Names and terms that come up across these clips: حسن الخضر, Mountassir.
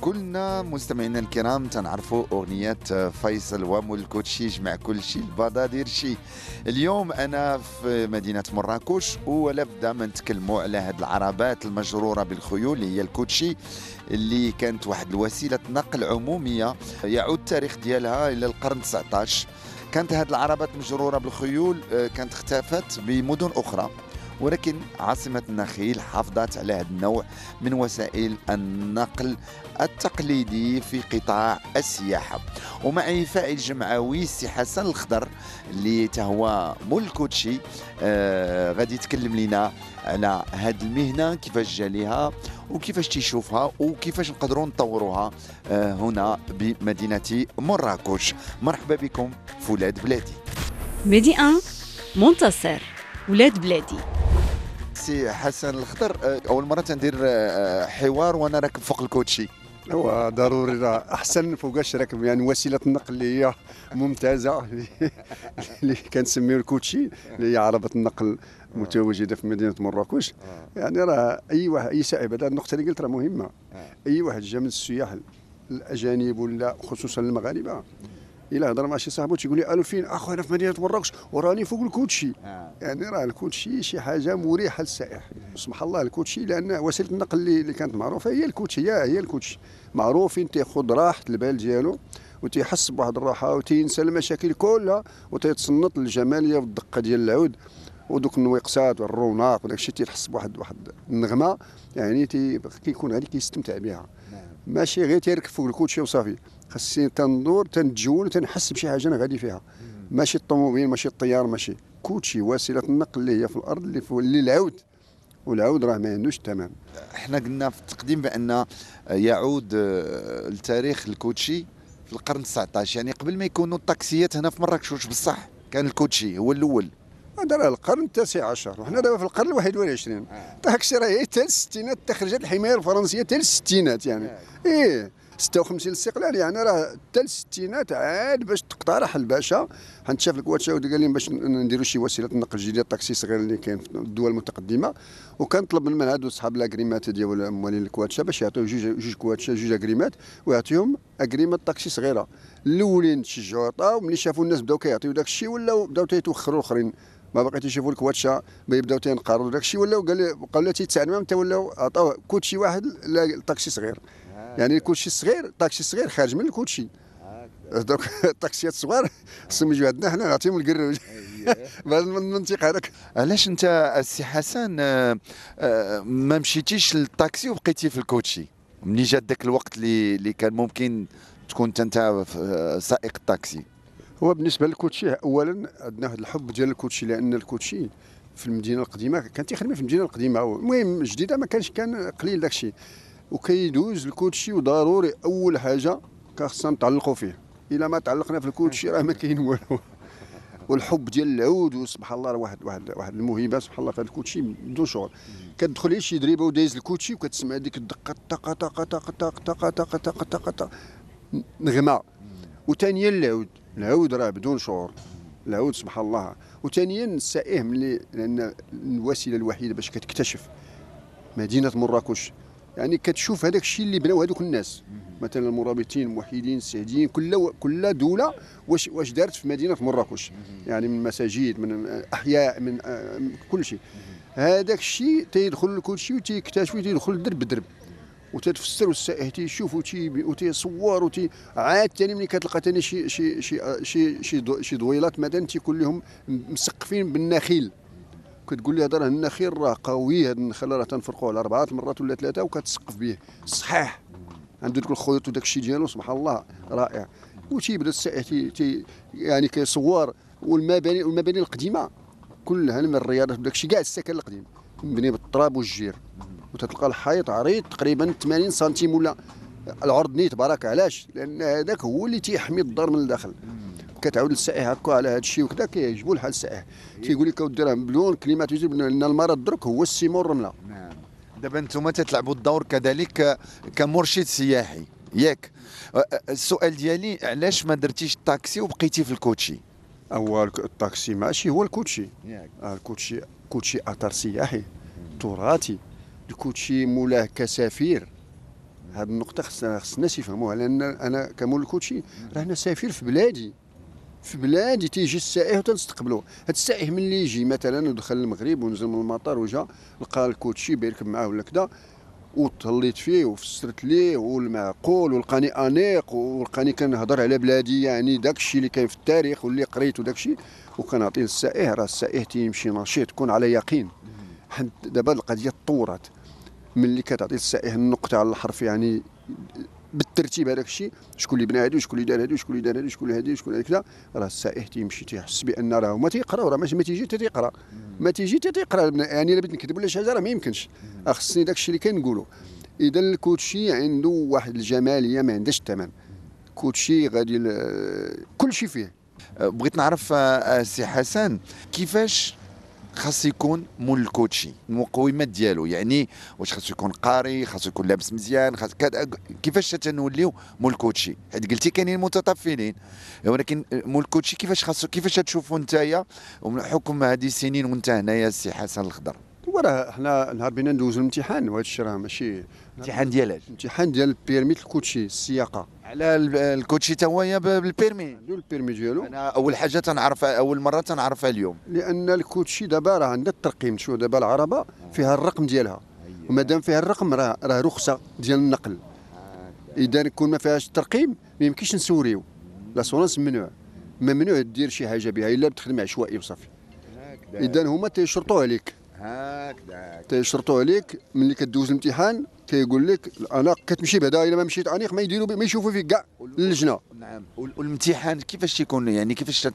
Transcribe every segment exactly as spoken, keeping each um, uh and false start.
كلنا مستمعينا الكرام تنعرفوا أغنية فيصل وملكوتشي جمع كل شيء البضا دير شي. اليوم أنا في مدينة مراكش ولا بدا ما نتكلموا على هاد العربات المجرورة بالخيول اللي هي الكوتشي، اللي كانت واحد الوسيلة نقل عمومية يعود التاريخ ديالها إلى القرن التاسع عشر. كانت هاد العربات المجرورة بالخيول كانت اختفت بمدن أخرى، ولكن عاصمة النخيل حافظت على هذا النوع من وسائل النقل التقليدي في قطاع السياحة. ومعي فاعل جمعوي السي حسن الخضر اللي تهوى ملكوتشي، آه غادي يتكلم لنا على هذه المهنة كيفاش جاليها وكيفاش تيشوفها وكيفاش نقدروا نطوروها آه هنا بمدينة مراكش. مرحبا بكم في ولاد بلادي. ميدي أن منتصر ولاد بلادي. سي حسن الخضر، اول مره تندير حوار وانا راكب فوق الكوتشي، هو ضروري راه احسن فوقاش راكب، يعني وسيله النقل اللي هي ممتازه اللي كنسميو الكوتشي اللي هي عربه النقل متواجده في مدينه مراكش. يعني راه اي واحد اي سائب، هذه النقطه اللي قلت راه مهمه، اي واحد جا من السياح الاجانب ولا خصوصا المغاربه إلا هضر مع شي صاحبو تيقول لي ألو فين أخو أنا في مدينة مراكش وراني فوق الكوتشي. يعني راه الكوتشي شي حاجة مريحة للسائح، سبحان الله الكوتشي، لأن وسيلة النقل اللي كانت معروفة هي الكوتشي، هي الكوتشي معروفين تياخذ راحة البال ديالو وتيحس بواحد الراحة وتينسى المشاكل كلها وتيتصنت للجمالية والدقة ديال العود ودوك النويقسات والروناق وداك الشيء، تيحس بواحد واحد النغمة يعني كيكون غادي كيستمتع بها، ماشي غير تيركب فوق الكوتشي وصافي، خاصني تندور تنتجول وتنحس بشي حاجه انا غادي فيها، ماشي الطوموبيل ماشي الطيار ماشي كوتشي، وسيله النقل اللي هي في الارض اللي في العود، والعود راه ما عندوش الثمن. احنا قلنا في التقديم بان يعود التاريخ الكوتشي في القرن التاسع عشر، يعني قبل ما يكونوا الطاكسيات هنا في مراكش بصح كان الكوتشي هو الاول. هذا راه القرن التاسع عشر وحنا دابا في القرن الواحد والعشرين. الطاكسي راه هي تال الستينات، تخرجت الحمايه الفرنسيه تال الستينات، يعني ايه ستة وخمسين الاستقلال، يعني راه حتى الستينات عاد باش تقترح الباشا حنتشاف الكواتشا وقال لي باش نديروا شي وسيله نقل جديده، الطاكسي صغير اللي كاين في الدول المتقدمه، وكنطلب من هادو صحاب لاكريمات ديال الموالين الكواتشا باش يعطيو جوج جوج كواتشا جوج اكريمات ويعطيهم اكريمات طاكسي صغيره. الاولين تشجعوا عطاو، ملي شافوا الناس بداو كيعطيو داك الشيء ولاو بداو تيتوخروا، الاخرين ما بقى تيشوفوا الكواتشا بيبداو تينقرضوا داك الشيء ولاو قال قالوا تيتعلموا حتى ولاو عطاو كوتشي واحد لطاكسي صغير. يعني الكوتشي الصغير الطاكسي الصغير خارج من الكوتشي، دوك الطاكسيات الصغار خصهم يجيو عندنا حنا نعطيهم الكروج من المنطقه هذاك. علاش انت السي حسن ما مشيتيش للطاكسي وبقيتي في الكوتشي ملي جا داك الوقت اللي اللي كان ممكن تكون انت سائق الطاكسي؟ هو بالنسبه للكوتشي اولا عندنا واحد الحب ديال الكوتشي، لان الكوتشي في المدينه القديمه كان تيخدم في المدينه القديمه، المهم الجديده ما كانش، كان قليل داك الشيء وكيدوز الكوتشي، وضروري اول حاجه خاصنا نتعلقوا فيه، الا ما تعلقنا في الكوتشي راه ما كاين والو. والحب ديال العود وسبحان الله راه واحد واحد واحد الموهبه سبحان الله في الكوتشي بدون شغل، كتدخل غير شي دريبه ودايز الكوتشي وكتسمع ديك الدقه طق طق طق طق طق طق طق طق نغمه. وثانيا العود، العود راه بدون شغل، العود سبحان الله. وثانيا السائح ملي، لان الوسيله الوحيده باش كتكتشف مدينه مراكش، يعني كتشوف هذاك الشيء اللي بناو هذوك الناس، مثلا المرابطين الموحدين السعديين، كل كل دوله واش واش دارت في مدينه مراكش، يعني من مساجد من احياء من كل شيء. هذاك الشيء تيدخل لكلشي وتيكتشف وتيدخل درب بدرب وتتفسر، والسائح تيشوف وتيصور وتي عاد ثاني ملي كتلقى ثاني شي شي شي شي شي دويلات مثلا تيكون لهم مسقفين بالنخيل، كتقول لي هذا راه النخيل راه قوي، هذا النخيل راه تنفرقوه على أربعة مرات ولا ثلاثة وكتسقف به صحيح، عنده دوك الخيوط وداك الشيء ديالو سبحان الله رائع. وتيبدا السائح تي, تي يعني كيصور، والمباني والمباني القديمة كلها من الرياضات وداك الشيء، كاع السكن القديم مبني بالتراب والجير، وتتلقى الحيط عريض تقريبا ثمانين سنتيم ولا العرض نيت بركة. علاش؟ لأن هذاك هو اللي تيحمي الدار من الداخل. كتعاود للسائح هكا على هذا الشيء وكذا كيعجبو الحال السائح، تيقول لك اودي راه مبلون كليماتيزي، لان المرض درك هو السيمون الرمله، دابا نتوما تتلعبوا الدور كذلك كمرشد سياحي ياك. السؤال ديالي علاش ما درتيش الطاكسي وبقيتي في الكوتشي؟ هو الطاكسي ماشي هو الكوتشي ياك. الكوتشي كوتشي اثر سياحي تراثي، الكوتشي مولاه كسفير. هاد النقطه خصنا الناس يفهموها، لان انا كمول الكوتشي راهنا سفير في بلادي. في بلادي تيجي السائح وتنستقبلوه. هاد السائح من اللي يجي مثلا ودخل المغرب ونزل من المطار وجا لقى الكوتشي بيركب معاه ولا كذا، وتهليت فيه وفسرت ليه والمعقول، ولقاني انيق ولقاني كنهضر على بلادي، يعني داك الشيء اللي كاين في التاريخ واللي قريته داك الشيء، وكنعطيه للسائح. راه السائح تيمشي نشيط، كون على يقين. حد دابا القضيه تطورات، ملي كتعطي للسائح النقطه على الحرف يعني بالترتيب هذاك الشيء، شكون اللي بنى هادو شكون اللي دار هادو شكون اللي دار هادو شكون هادي شكون هكذا. راه السائح تيمشي تيحس بان راه ما تيقرا، راه ما تيجي حتى تيقرا، ما تيجي حتى تيقرا. يعني الا بغيت نكذب ولا شي حاجه راه ما يمكنش، خصني داك الشيء اللي كنقولوا. اذا الكوتشي عنده واحد الجماليه ما عندهاش الثمن. الكوتشي غادي كل شيء فيه. بغيت نعرف السي حسن كيفاش خاص يكون مول الكوتشي، المقومات ديالو، يعني واش خاصو يكون قاري، خاصو يكون لابس مزيان، خاص كيفاش تنوليو مول الكوتشي؟ حيت قلتي كاينين متطفلين، ولكن مول الكوتشي كيفاش خاصو، كيفاش تشوفوا نتايا حكم هذه السنين وانت هنايا السي حسن الخضر؟ وراه حنا نهار بينا ندوزو الامتحان، وهذا الشيء راه ماشي امتحان ديال هذا، امتحان ديال البيرمي الكوتشي السياقه. على الكوتشي تا هو بالبيرمي، عنده البيرمي ديالو. انا اول حاجه تنعرفها، اول مره تنعرفها اليوم، لان الكوتشي دابا راه عندها الترقيم. شو دابا العربه فيها الرقم ديالها، ومادام فيها الرقم راه راه رخصه ديال النقل. اذا كون ما فيهاش الترقيم ما يمكنش نسوريو. لاسورونس ممنوع، ممنوع دير شي حاجه بها الا بتخدم عشوائي وصافي. اذا هما تيشرطوا عليك هكذا، تيشرطوا عليك ملي كدوز الامتحان. كيقول لك انا كتمشي بهذا، الا ما مشيت انيق ما يديروا ما يشوفوا فيك كاع اللجنه. نعم. والامتحان كيفاش يكون، يعني كيفاش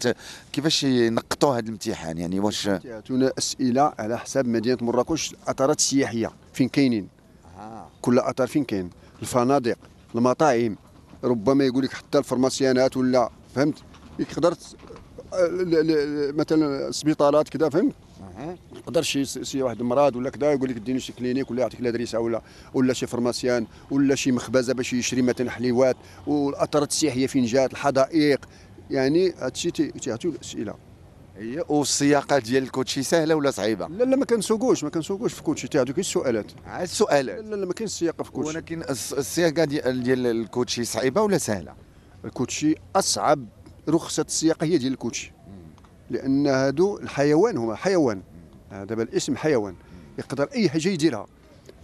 كيفاش ينقطوا هذا الامتحان؟ يعني واش تعطونا اسئله على حساب مدينه مراكش، اثارات سياحيه فين كاينين، آه. كل اثر فين كاين، الفنادق، المطاعم، ربما يقول لك حتى الفرماسيانات ولا فهمت، يقدر مثلا السبيطارات كذا فهمت، ما يقدرش شي واحد مراد ولا كذا يقول لك ديني شي كلينيك ولا يعطيك الادريسه ولا ولا شي فرماسيان ولا شي مخبزه باش يشري مثلا حليوات. والاثارات السياحيه فين جات، الحدائق، يعني هادشي تيعطيو الاسئله. هي والسياقه ديال الكوتشي سهله ولا صعيبه؟ لا لا ما كنسوقوش، ما كنسوقوش في الكوتشي، تيعطيوك السؤالات. عاد السؤالات. لا لا ما كاينش السياقه في الكوتشي. ولكن السياقه ديال ديال الكوتشي صعيبه ولا سهله؟ الكوتشي اصعب رخصه السياقه هي ديال الكوتشي. لان هادو الحيوان، هما حيوان، دابا الاسم حيوان، يقدر اي حاجه يديرها،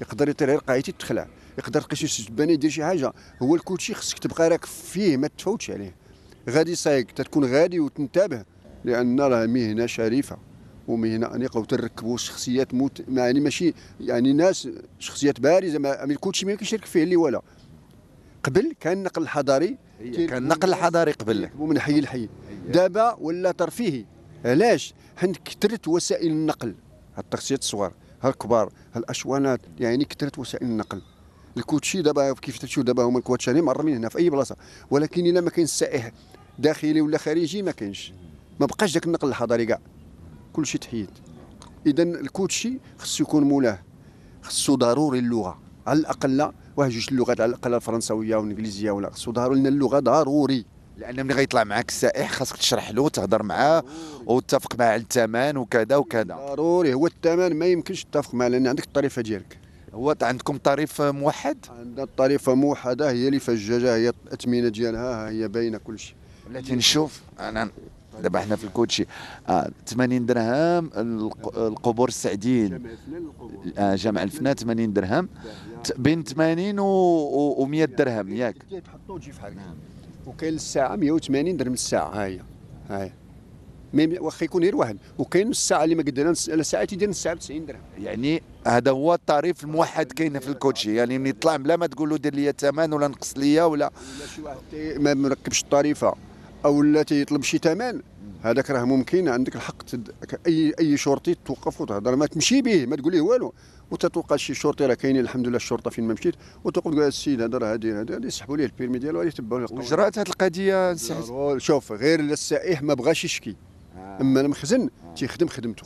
يقدر يطير غير قاعيتي تخلع، يقدر تلقى شي سبانه يدير شي حاجه. هو الكوتشي خصك تبقى راك فيه، ما تفوتش عليه، غادي سايق تتكون غادي وتنتبه، لان راه مهنه شريفه ومهنه انيقه، وتركبوا شخصيات موت يعني ماشي يعني ناس شخصيات بارزه. ما الكوتشي ما يمكنش يشارك فيه اللي ولا. قبل كان النقل الحضاري، كان النقل الحضاري قبل ومن حي لحي، دابا ولا ترفيهي. علاش؟ حيت كثرت وسائل النقل، هاد التخصيات الصغار، ها الكبار، ها الاشوانات، يعني كثرت وسائل النقل. الكوتشي دابا كيف تشوف دابا هما الكوتشاني معرمين هنا في اي بلاصه، ولكن الا ما كاين السائح داخلي ولا خارجي ما كاينش، ما بقاش داك النقل الحضري كاع، كلشي تحيد. اذا الكوتشي خصو يكون مولاه، خصو ضروري اللغه، على الاقل واحد جوج اللغات، على الاقل الفرنسويه والانجليزيه، ولا خصو ضروري لنا اللغه ضروري، لان ملي غيطلع معاك السائح خاصك تشرح له وتهضر معاه وتتفق معاه على الثمن وكذا وكذا. ضروري هو الثمن، ما يمكنش تتفق معاه لان عندك الطريفه ديالك. هو عندكم طريف موحد؟ عندنا الطريفه موحده، هي اللي فجاجه، هي الاثمنه ديالها هي باينه كلشي. بلاتي نشوف انا دابا حنا في الكوتشي آه ثمانين درهم القبور السعدين، آه جامع الفناء ثمانين درهم، بين ثمانين و مية درهم ياك. تحطو تجي فحال هكا. وكاين الساعه مية وثمانين درهم الساعه، ها هي ها هي واخا يكون غير واحد. وكاين الساعه اللي ما قدرنا، الساعه تيدير الساعه تسعين درهم. يعني هذا هو الطريف الموحد كاين في الكوتشي، يعني من يطلع بلا ما تقول له دير لي ثمن ولا نقص لي ولا شي واحد ما مركبش الطريفه او لا تيطلب شي ثمن، هذاك راه ممكن عندك الحق تد... اي اي شرطي توقف وتهضر، ما تمشي به، ما تقول ليه والو، وتتوقع شي شرطي راه كاينين الحمد لله الشرطه فين ما مشيت، وتوقف تقول هذا السيد هذا راه هادي هادي يسحبوا ليه البيرمي ديالو غادي يتبعوا له. وجرات هذه القضيه سي حسن؟ شوف غير السائح ما بغاش يشكي، اما المخزن تيخدم خدمته،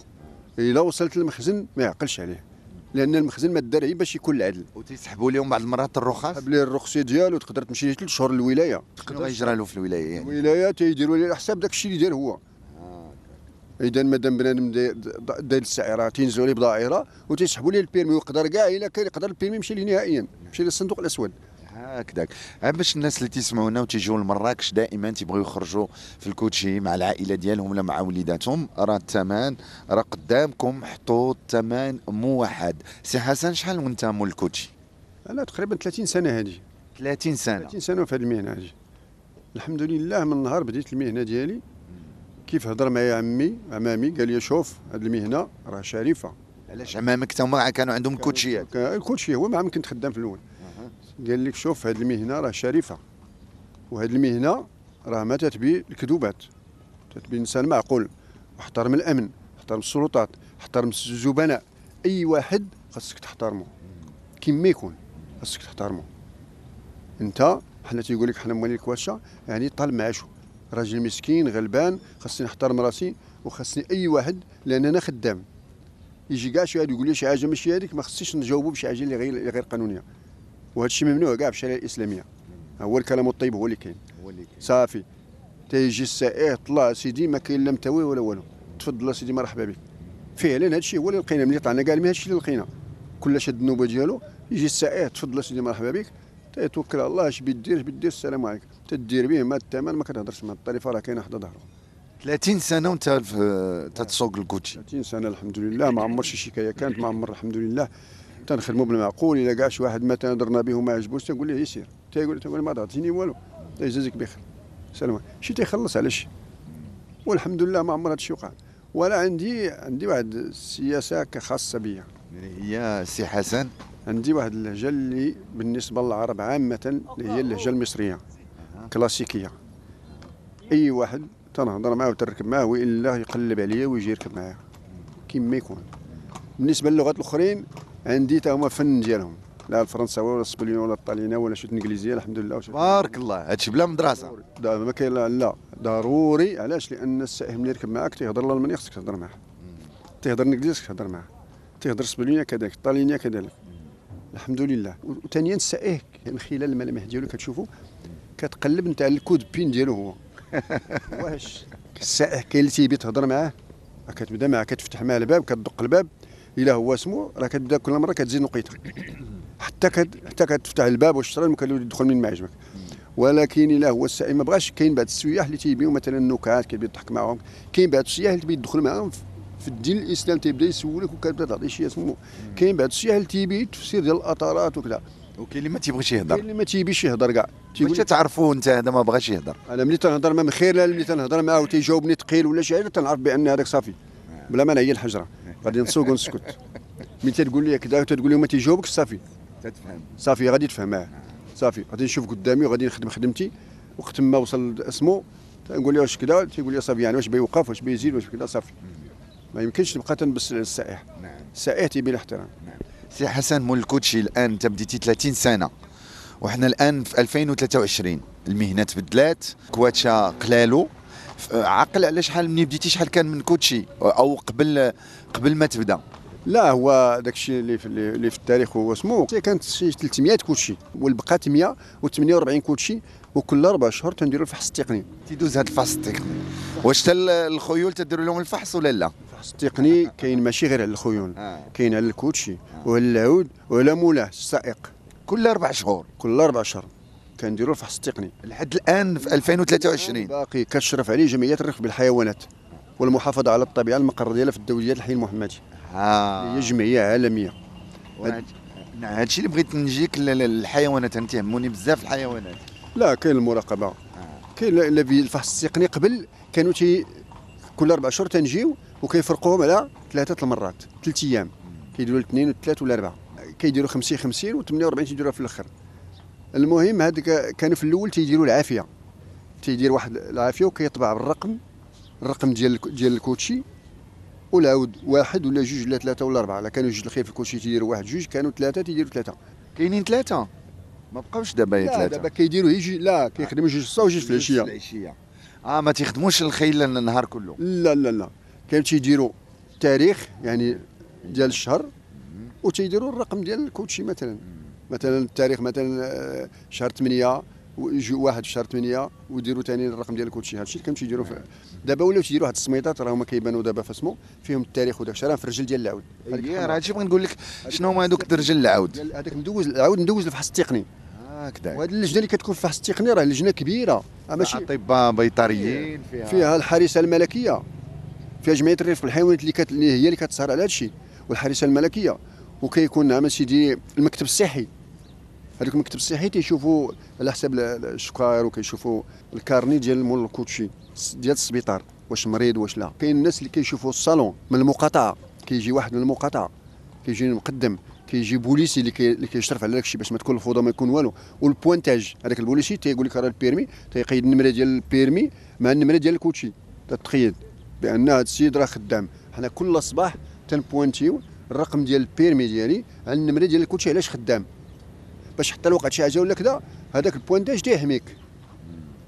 الا وصلت للمخزن ما يعقلش عليه، لان المخزن ما دار باش يكون العدل وتيسحبوا لهم بعض المرات الرخص قبل الرخصه ديالو تقدر تمشي ثلاث شهور للولايه تقدر يجرى له في الولايه يعني الولايه تيديروا له على حساب داك الشيء اللي دار هو اذا مادام بنادم داير السعيره تينزلوا ليه بضائره وتيسحبوا ليه البيرمي ويقدر كاع الا كان يقدر البيرمي يمشي ليه نهائيا يمشي للصندوق الاسود هكذاك باش الناس اللي تيسمعونا وتيجيو لمراكش دائما تيبغيو يخرجوا في الكوتشي مع العائله ديالهم ولا مع وليداتهم راه الثمن راه قدامكم حطوا الثمن موحد. سي حسن شحال وانت مول الكوتشي؟ انا تقريبا ثلاثين سنه هذه ثلاثين سنه ثلاثين سنه في هذه المهنه هذه الحمد لله من نهار بديت المهنه ديالي كيف هضر معايا عمي عمامي قال لي شوف هذه المهنه راه شريفه. علاش عمامك تا هما كانوا عندهم كوتشيات؟ الكوتشي هو معهم كنت خدام في الاول قال لك شوف هذه المهنه راه شريفه وهذه المهنه راه ما تتبي الكذوبات تتبي انسان معقول احترم الامن احترم السلطات احترم الزبناء اي واحد خاصك تحترمه كيما يكون خاصك تحترمه انت حنا تيقول لك حنا موالين الكواشة يعني طال معاشه راجل مسكين غلبان خاصني نحترم راسي وخاصني اي واحد لان انا خدام يجي كاع شي واحد يقول لي شي حاجه ماشي هذيك ما خصنيش نجاوبو بشي حاجه اللي غير غير قانونيه وهذا الشيء ممنوع كاع في الشريعه الاسلاميه هو الكلام الطيب هو اللي كاين هو اللي كاين صافي تيجي السائح طلع سيدي ما كاين لا متاوي ولا والو تفضل سيدي مرحبا بك فعلا هذا الشيء هو اللي لقينا ملي طلعنا كاع هذا الشيء اللي لقينا كل شاد النوبه ديالو يجي السائح تفضل سيدي مرحبا بك تيتوكل على الله اش بيدير اش بيدير السلام عليكم تدير به ما الثمن ما كتهضرش مع الطريفه راه كاينه حدا ظهره ثلاثين سنه وانت تتسوق الكوتشي ثلاثين سنه الحمد لله ما عمر شي شكايه كانت ما عمر الحمد لله تنخدموا بالمعقول الا كاع شي واحد مثلا درنا به وما عجبوش تنقول ليه يسير تيقول تنقول ما تعطيني والو الله يجازيك بخير سلام شي تيخلص على شي والحمد لله ما عمر هذا الشيء وقع ولا عندي عندي واحد السياسه خاصه بيا هي سي حسن عندي واحد اللهجه اللي بالنسبه للعرب عامه اللي هي اللهجه المصريه كلاسيكيه اي واحد تنهضر معاه وتركب معاه والا يقلب عليا ويجي يركب معايا كيما يكون بالنسبه للغات الاخرين عندي تا هما فن ديالهم لا الفرنساوي ولا الاسبانيه ولا الطالينه ولا شويه الانجليزيه الحمد لله تبارك الله هادشي بلا مدرسه ما كاين لا لا ضروري علاش لان السائح ملي يركب معاك تيهضر الالمانيه خصك تهضر معاه تيهضر الانجليزي خصك تهضر معاه تيهضر الاسبانيه كذلك الطالينيه كذلك الحمد لله وثانيا السائح من خلال الملامح ديالو كتشوفو كتقلب نتا على الكود بين ديالو هو واش السائح كاين اللي تيبي تهضر معاه كتبدا معاه كتفتح معاه الباب كتدق الباب الا هو اسمو راه كتبدا كل مره كتزيد نقيتها حتى كت... حتى كتفتح الباب والشران كيولي يدخل من ما عجبك ولكن الا هو السائل ما بغاش كاين بعض السياح اللي تيبيو مثلا النكهات كيبي يضحك معاهم كاين بعض السياح اللي تبي يدخل معاهم في الدين الاسلام تيبدا يسولك وكتبدا تعطي شي اسمو كاين بعض السياح اللي تيبي تفسير ديال الاثارات وكذا وكاين اللي ما تيبغيش يهضر كاين اللي ما تيبيش يهضر كاع تيقول لك تعرفوا انت هذا ما بغاش يهضر انا ملي تنهضر مع مخير ملي تنهضر معاه وتيجاوبني ثقيل ولا شي حاجه تنعرف بان هذاك صافي بلا ما نعيل الحجره غادي نسوق ونسكت ملي تتقول لي كذا تتقول لي ما تيجاوبكش صافي تتفهم صافي غادي تفهم معاه صافي غادي نشوف قدامي وغادي نخدم خدمتي وقت ما وصل اسمو تنقول له واش كذا تيقول لي صافي يعني واش بيوقف واش بيزيد واش كذا صافي ما يمكنش نبقى تنبس على السائح السائح تيبي الاحترام. سي حسن مول الكوتشي الان انت بديتي ثلاثين سنه وحنا الان في ألفين وثلاثة وعشرين المهنه تبدلات كواتشا قلالو عقل على شحال مني بديتي شحال كان من كوتشي او قبل قبل ما تبدا لا هو داك الشيء اللي في اللي في التاريخ هو اسمو كانت شي ثلاثمائة كوتشي والبقات مائة وثمانية وأربعين كوتشي وكل اربع شهور تنديروا الفحص التقني تيدوز هذا الفحص التقني واش حتى الخيول تديروا لهم الفحص ولا لا الفحص التقني كاين ماشي غير على الخيول كاين على الكوتشي وعلى العود وعلى مولاه السائق كل اربع شهور كل اربع شهور كنديروا الفحص التقني لحد الان في ألفين وثلاثة وعشرين باقي كتشرف عليه جمعيه الرفق بالحيوانات والمحافظه على الطبيعه المقر ديالها في الدوله ديال الحي المحمدي اه هي جمعيه عالميه هاد الشيء اللي بغيت نجيك الحيوانات انت يهموني بزاف الحيوانات لا كاين المراقبه آه. كاين الفحص التقني قبل كانوا تي كل اربع شهور تنجيو وكيفرقوهم على ثلاثه المرات ثلاث ايام كيديروا الاثنين والثلاث والاربعه كيديروا خمسين خمسين وثمانية وأربعين تيديروها في الاخر المهم هذاك كانوا في الاول تيديروا العافيه تيدير واحد العافيه وكيطبع بالرقم الرقم ديال ديال الكوتشي والعود واحد ولا جوج ولا ثلاثه ولا اربعه الا كانوا جوج الخير في الكوتشي تيديروا واحد جوج كانوا ثلاثه تيديروا ثلاثه كاينين ثلاثه ما بقاوش دابا ثلاثه دابا كيديروا يجي لا كيخدموا جوج الصباح وجوج في العشيه اه ما تيخدموش الخيل النهار كله لا لا لا كانوا تيديروا تاريخ يعني ديال الشهر وتيديروا الرقم ديال الكوتشي مثلا مثلا التاريخ مثلا شهر ثمانية واحد في شهر ثمانية ويديروا ثاني الرقم ديال الكوتشي. هذا الشيء اللي كانوا تيديروا دابا ولاو تيديروا واحد السميطات راه هما كيبانوا دابا في اسمو فيهم التاريخ وداك الشيء راه في الرجل ديال العود. راه هادشي بغيت نقول لك شنو هما هذوك الرجل العود هذاك مدوز العود مدوز الفحص التقني هكذا. وهذه اللجنه اللي كتكون في الفحص التقني راه لجنه كبيره ماشي اطباء بيطريين فيها فيها الحارسه الملكيه فيها جمعيه الرفق الحيوانات اللي كت... هي اللي كتسهر على هذا الشيء والحارسه الملكيه وكيكون عام سيدي المكتب الصحي. هذوك المكتب الصحي تيشوفوا على حساب السكر وكيشوفوا الكارني ديال مول الكوتشي ديال السبيطار واش مريض واش لا. كاين الناس اللي كيشوفوا الصالون من المقاطعه كيجي واحد من المقاطعه كيجي مقدم كيجي بوليسي اللي كي اللي كيشرف على داكشي باش ما تكون الفوضى ما يكون والو. والبوينتاج هذاك البوليسي تيقول لك راه البيرمي تيقيد النمره ديال البيرمي مع النمره ديال الكوتشي تتقيد بان هذا السيد راه خدام. حنا كل صباح تنبوينتيو الرقم ديال البيرمي ديالي على النمره ديال الكوتشي علاش خدام باش حتى لو وقعت شي حاجه ولا كذا هذاك البوينتاج تيهميك.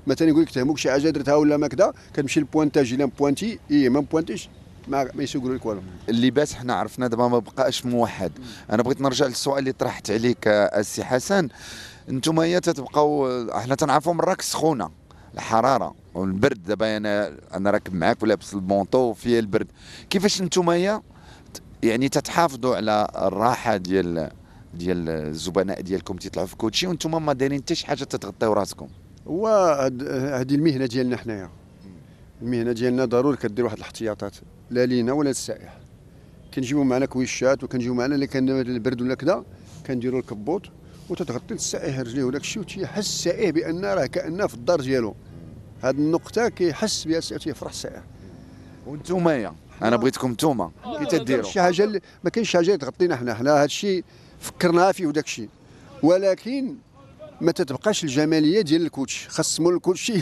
مثلا يقول لك تهمك شي حاجه درتها ولا ما كذا كتمشي للبوينتاج الى بوينتي اي ما بوينتيش ما ما يسولوا لك والو. اللباس حنا عرفنا دابا ما بقاش موحد. انا بغيت نرجع للسؤال اللي طرحت عليك السي حسن. انتم هي تتبقاو حنا تنعرفوا من راك السخونه الحراره والبرد دابا انا انا راكب معاك ولابس البونطو فيه البرد كيفاش انتم هي يعني تتحافظوا على الراحه ديال ديال الزبناء ديالكم تيطلعوا في كوتشي وانتم ما دايرين حتى شي حاجه تتغطيو راسكم؟ هو هذه المهنه ديالنا حنايا المهنه ديالنا ضروري كدير واحد الاحتياطات لا لينا ولا للسائح. كنجيبو معنا كويشات وكنجيو معنا اللي كان البرد ولا كذا كنديروا الكبوط وتتغطي للسائح رجليه وداك الشيء وتيحس السائح بان راه كانه في الدار ديالو. هذه النقطه كيحس بها السائح تيفرح السائح. وانتم انا بغيتكم نتوما كي تديروا شي حاجه ما كاينش شي حاجه تغطينا حنا حنا هذا الشيء فكرنا فيه وداك الشيء ولكن ما تتبقاش الجماليه ديال الكوتش خاص مول الكوتشي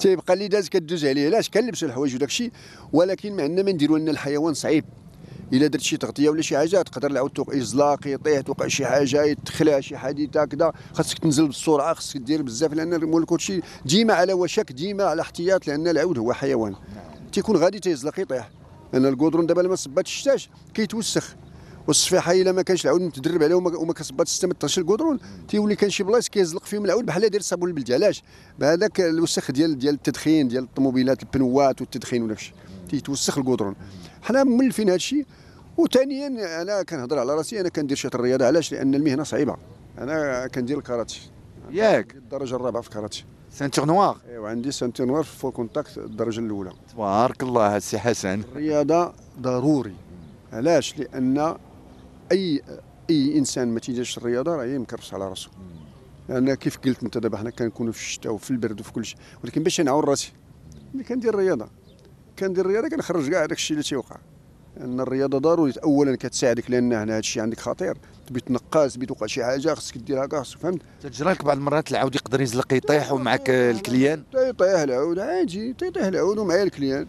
تيبقى اللي داز كدوز عليه علاش كنلبسوا الحوايج وداك الشيء ولكن ما عندنا ما نديروا لنا الحيوان صعيب. الا درت شي تغطيه ولا شي حاجه تقدر العود توقع ازلاق يطيح توقع شي حاجه يتخلع شي حادثه كذا خاصك تنزل بالسرعه خاصك دير بزاف لان مول الكوتشي ديما على وشك ديما على احتياط لان العود هو حيوان تيكون غادي تيزلق يطيح. انا الكودرون دابا لما صبات الشتاش كيتوسخ والصفيحه الا ما كانش العود متدرب عليه وما كصبات ستة متر الكودرون تيولي كان شي بلايص كيزلق فيهم العود بحال داير صابون البلدي. علاش؟ بهذاك الوسخ ديال ديال التدخين ديال الطوموبيلات البنوات والتدخين وداك الشيء تيتوسخ الكودرون. حنا ملفين هذا الشيء. وثانيا انا كنهضر على راسي انا كندير شويه الرياضه. علاش؟ لان المهنه صعيبه. انا كندير الكاراتي ياك الدرجه الرابعه في الكاراتي سانتور نوار. ايوا عندي سانتور نوار في فول كونتاكت الدرجه الاولى. تبارك الله السي حسن. الرياضه ضروري. علاش؟ لان اي اي انسان ما تيديرش الرياضه راه يمكرس على راسو. لان يعني كيف قلت انت دابا حنا كنكونوا في الشتاء وفي البرد وفي كل شيء ولكن باش نعاون راسي ملي كندير الرياضه كندير الرياضه كنخرج كاع داك الشيء اللي تيوقع. لان الرياضه ضروري اولا كتساعدك لان هنا هذا الشيء عندك خطير تبي تنقاس تبي توقع شي حاجه خاصك دير هكا خاصك فهمت. تتجرى لك بعض المرات العود يقدر يزلق يطيح ومعك الكليان تيطيح العود عادي تيطيح العود ومعايا الكليان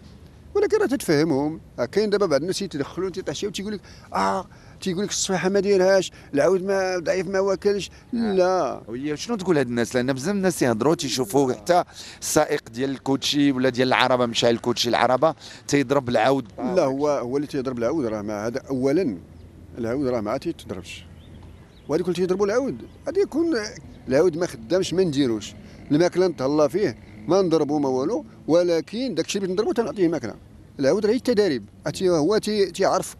ولكن راه تتفهمهم. كاين دابا بعض الناس يتدخلوا تيطيحوا تيقول لك اه تيقول لك الصفيحه ما دايرهاش العود ما ضعيف ما واكلش لا. شنو تقول هاد الناس؟ لان بزاف الناس يهضروا تيشوفوا حتى السائق ديال الكوتشي ولا ديال العربه مشى الكوتشي العربه تيضرب العود. لا هو هو اللي تيضرب العود راه مع هذا اولا العود راه ما تيتضربش وهذوك اللي تيضربوا العود غادي يكون العود ما خدامش ما نديروش الماكله نتهلا فيه ما نضربو ما والو ولكن داكشي اللي نضربو تنعطيه ماكله. العود راه هي التدريب هو تيعرفك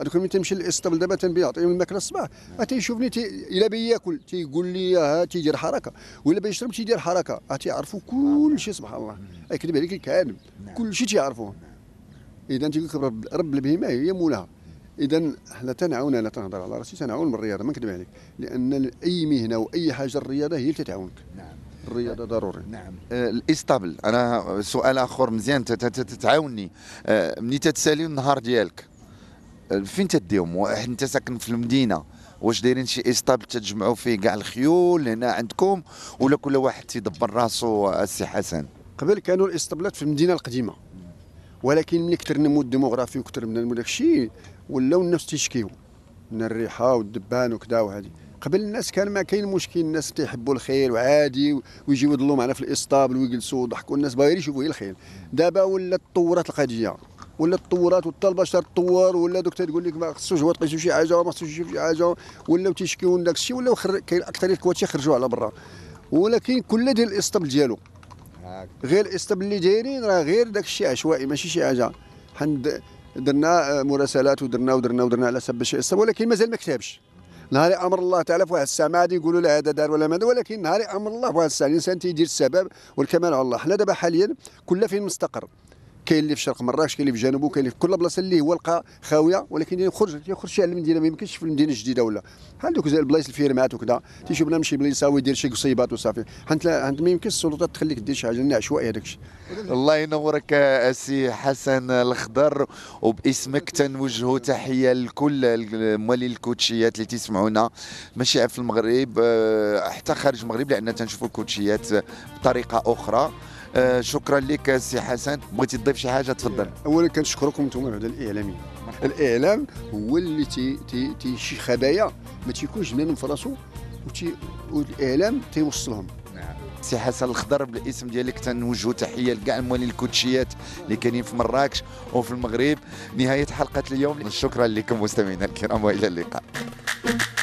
هذوك ملي تمشي للاسطبل دابا تنبي نعطيهم الماكله الصباح تيشوفني تي... الا بي ياكل تيقول لي ها تيدير حركه ولا بي يشرب تيدير حركه تيعرفوا كلشي سبحان الله. اكذب عليك الكاذب كلشي تيعرفوه. اذا تيقول لك رب, رب البهيمه هي مولاها. اذا حنا تنعاون انا تنهضر على راسي تنعاون من الرياضه ما نكذب عليك لان اي مهنه واي حاجه الرياضه هي اللي تتعاونك. نعم الرياضه ضروري. نعم آه الاسطبل انا سؤال اخر مزيان تتعاوني آه ملي تتسالي النهار ديالك فين تديهم؟ واحد انت ساكن في المدينه واش دايرين شي اسطبل تتجمعوا فيه كاع الخيول هنا عندكم ولا كل واحد تيدبر راسو السي حسن؟ قبل كانوا الاسطبلات في المدينه القديمه ولكن ملي كثر النمو الديموغرافي وكثر من داك الشيء ولاو الناس تيشكيو من الريحه والدبان وكذا. وهذه قبل الناس كان ما كاين مشكل الناس تيحبوا الخيل وعادي ويجيو يضلوا معنا في الاسطبل ويجلسوا ويضحكوا الناس باغيين يشوفوا الخيل. دابا ولات تطورات القضيه ولا الطورات والطلبه شر الطوار ولا دوك تقول لك ما خصوش هو تقيسوا شي حاجه وما خصوش شي حاجه ولاو تيشكيو داك الشيء ولاو كاين اكثريه الكواتشي خرجوا على برا، ولكن كل ديال الاسطبل ديالو غير الاسطبل اللي دايرين راه غير داك الشيء عشوائي ماشي شي حاجه. حنا درنا مراسلات ودرنا ودرنا ودرنا على حسب شي اسطبل، ولكن مازال ما كتابش. نهاري امر الله تعالى في واحد الساعه ما غادي يقولوا لا هذا دار ولا ما، ولكن نهاري امر الله في واحد الساعه الانسان تيدير السبب والكمال على الله. حنا دابا حاليا كل فين مستقر، كاين اللي في شرق مراكش، كاين اللي في جنوبه، كاين اللي في كل بلاصه اللي هو لقى خاويه، ولكن يخرج تيخرج شي على المدينه، ما يمكنش في المدينه الجديده ولا بحال دوك البلايص الفيرمات وكذا تيشوف لهم شي بلايصه ويدير شي قصيبات وصافي. حنت ما يمكنش السلطات تخليك دير شي حاجه لنا عشوائي هذاك الشيء. الله ينورك السي حسن الخضر، وباسمك تنوجهوا تحيه لكل موالي الكوتشيات اللي تسمعونا ماشي في المغرب حتى خارج المغرب، لان تنشوفوا الكوتشيات بطريقه اخرى. آه شكرا لك سي حسن. بغيتي تضيف شي حاجه تفضل. اولا كنشكركم انتم العهده الاعلاميه. الاعلام هو اللي تي تي, تي شي خبايا ما تيكونش جنان في راسو والاعلام تيوصلهم. نعم سي حسن الخضر، بالاسم ديالك تنوجهوا تحيه لكاع موالي الكوتشيات اللي كاينين في مراكش وفي المغرب. نهايه حلقه اليوم، شكرا لكم مستمعينا الكرام والى اللقاء.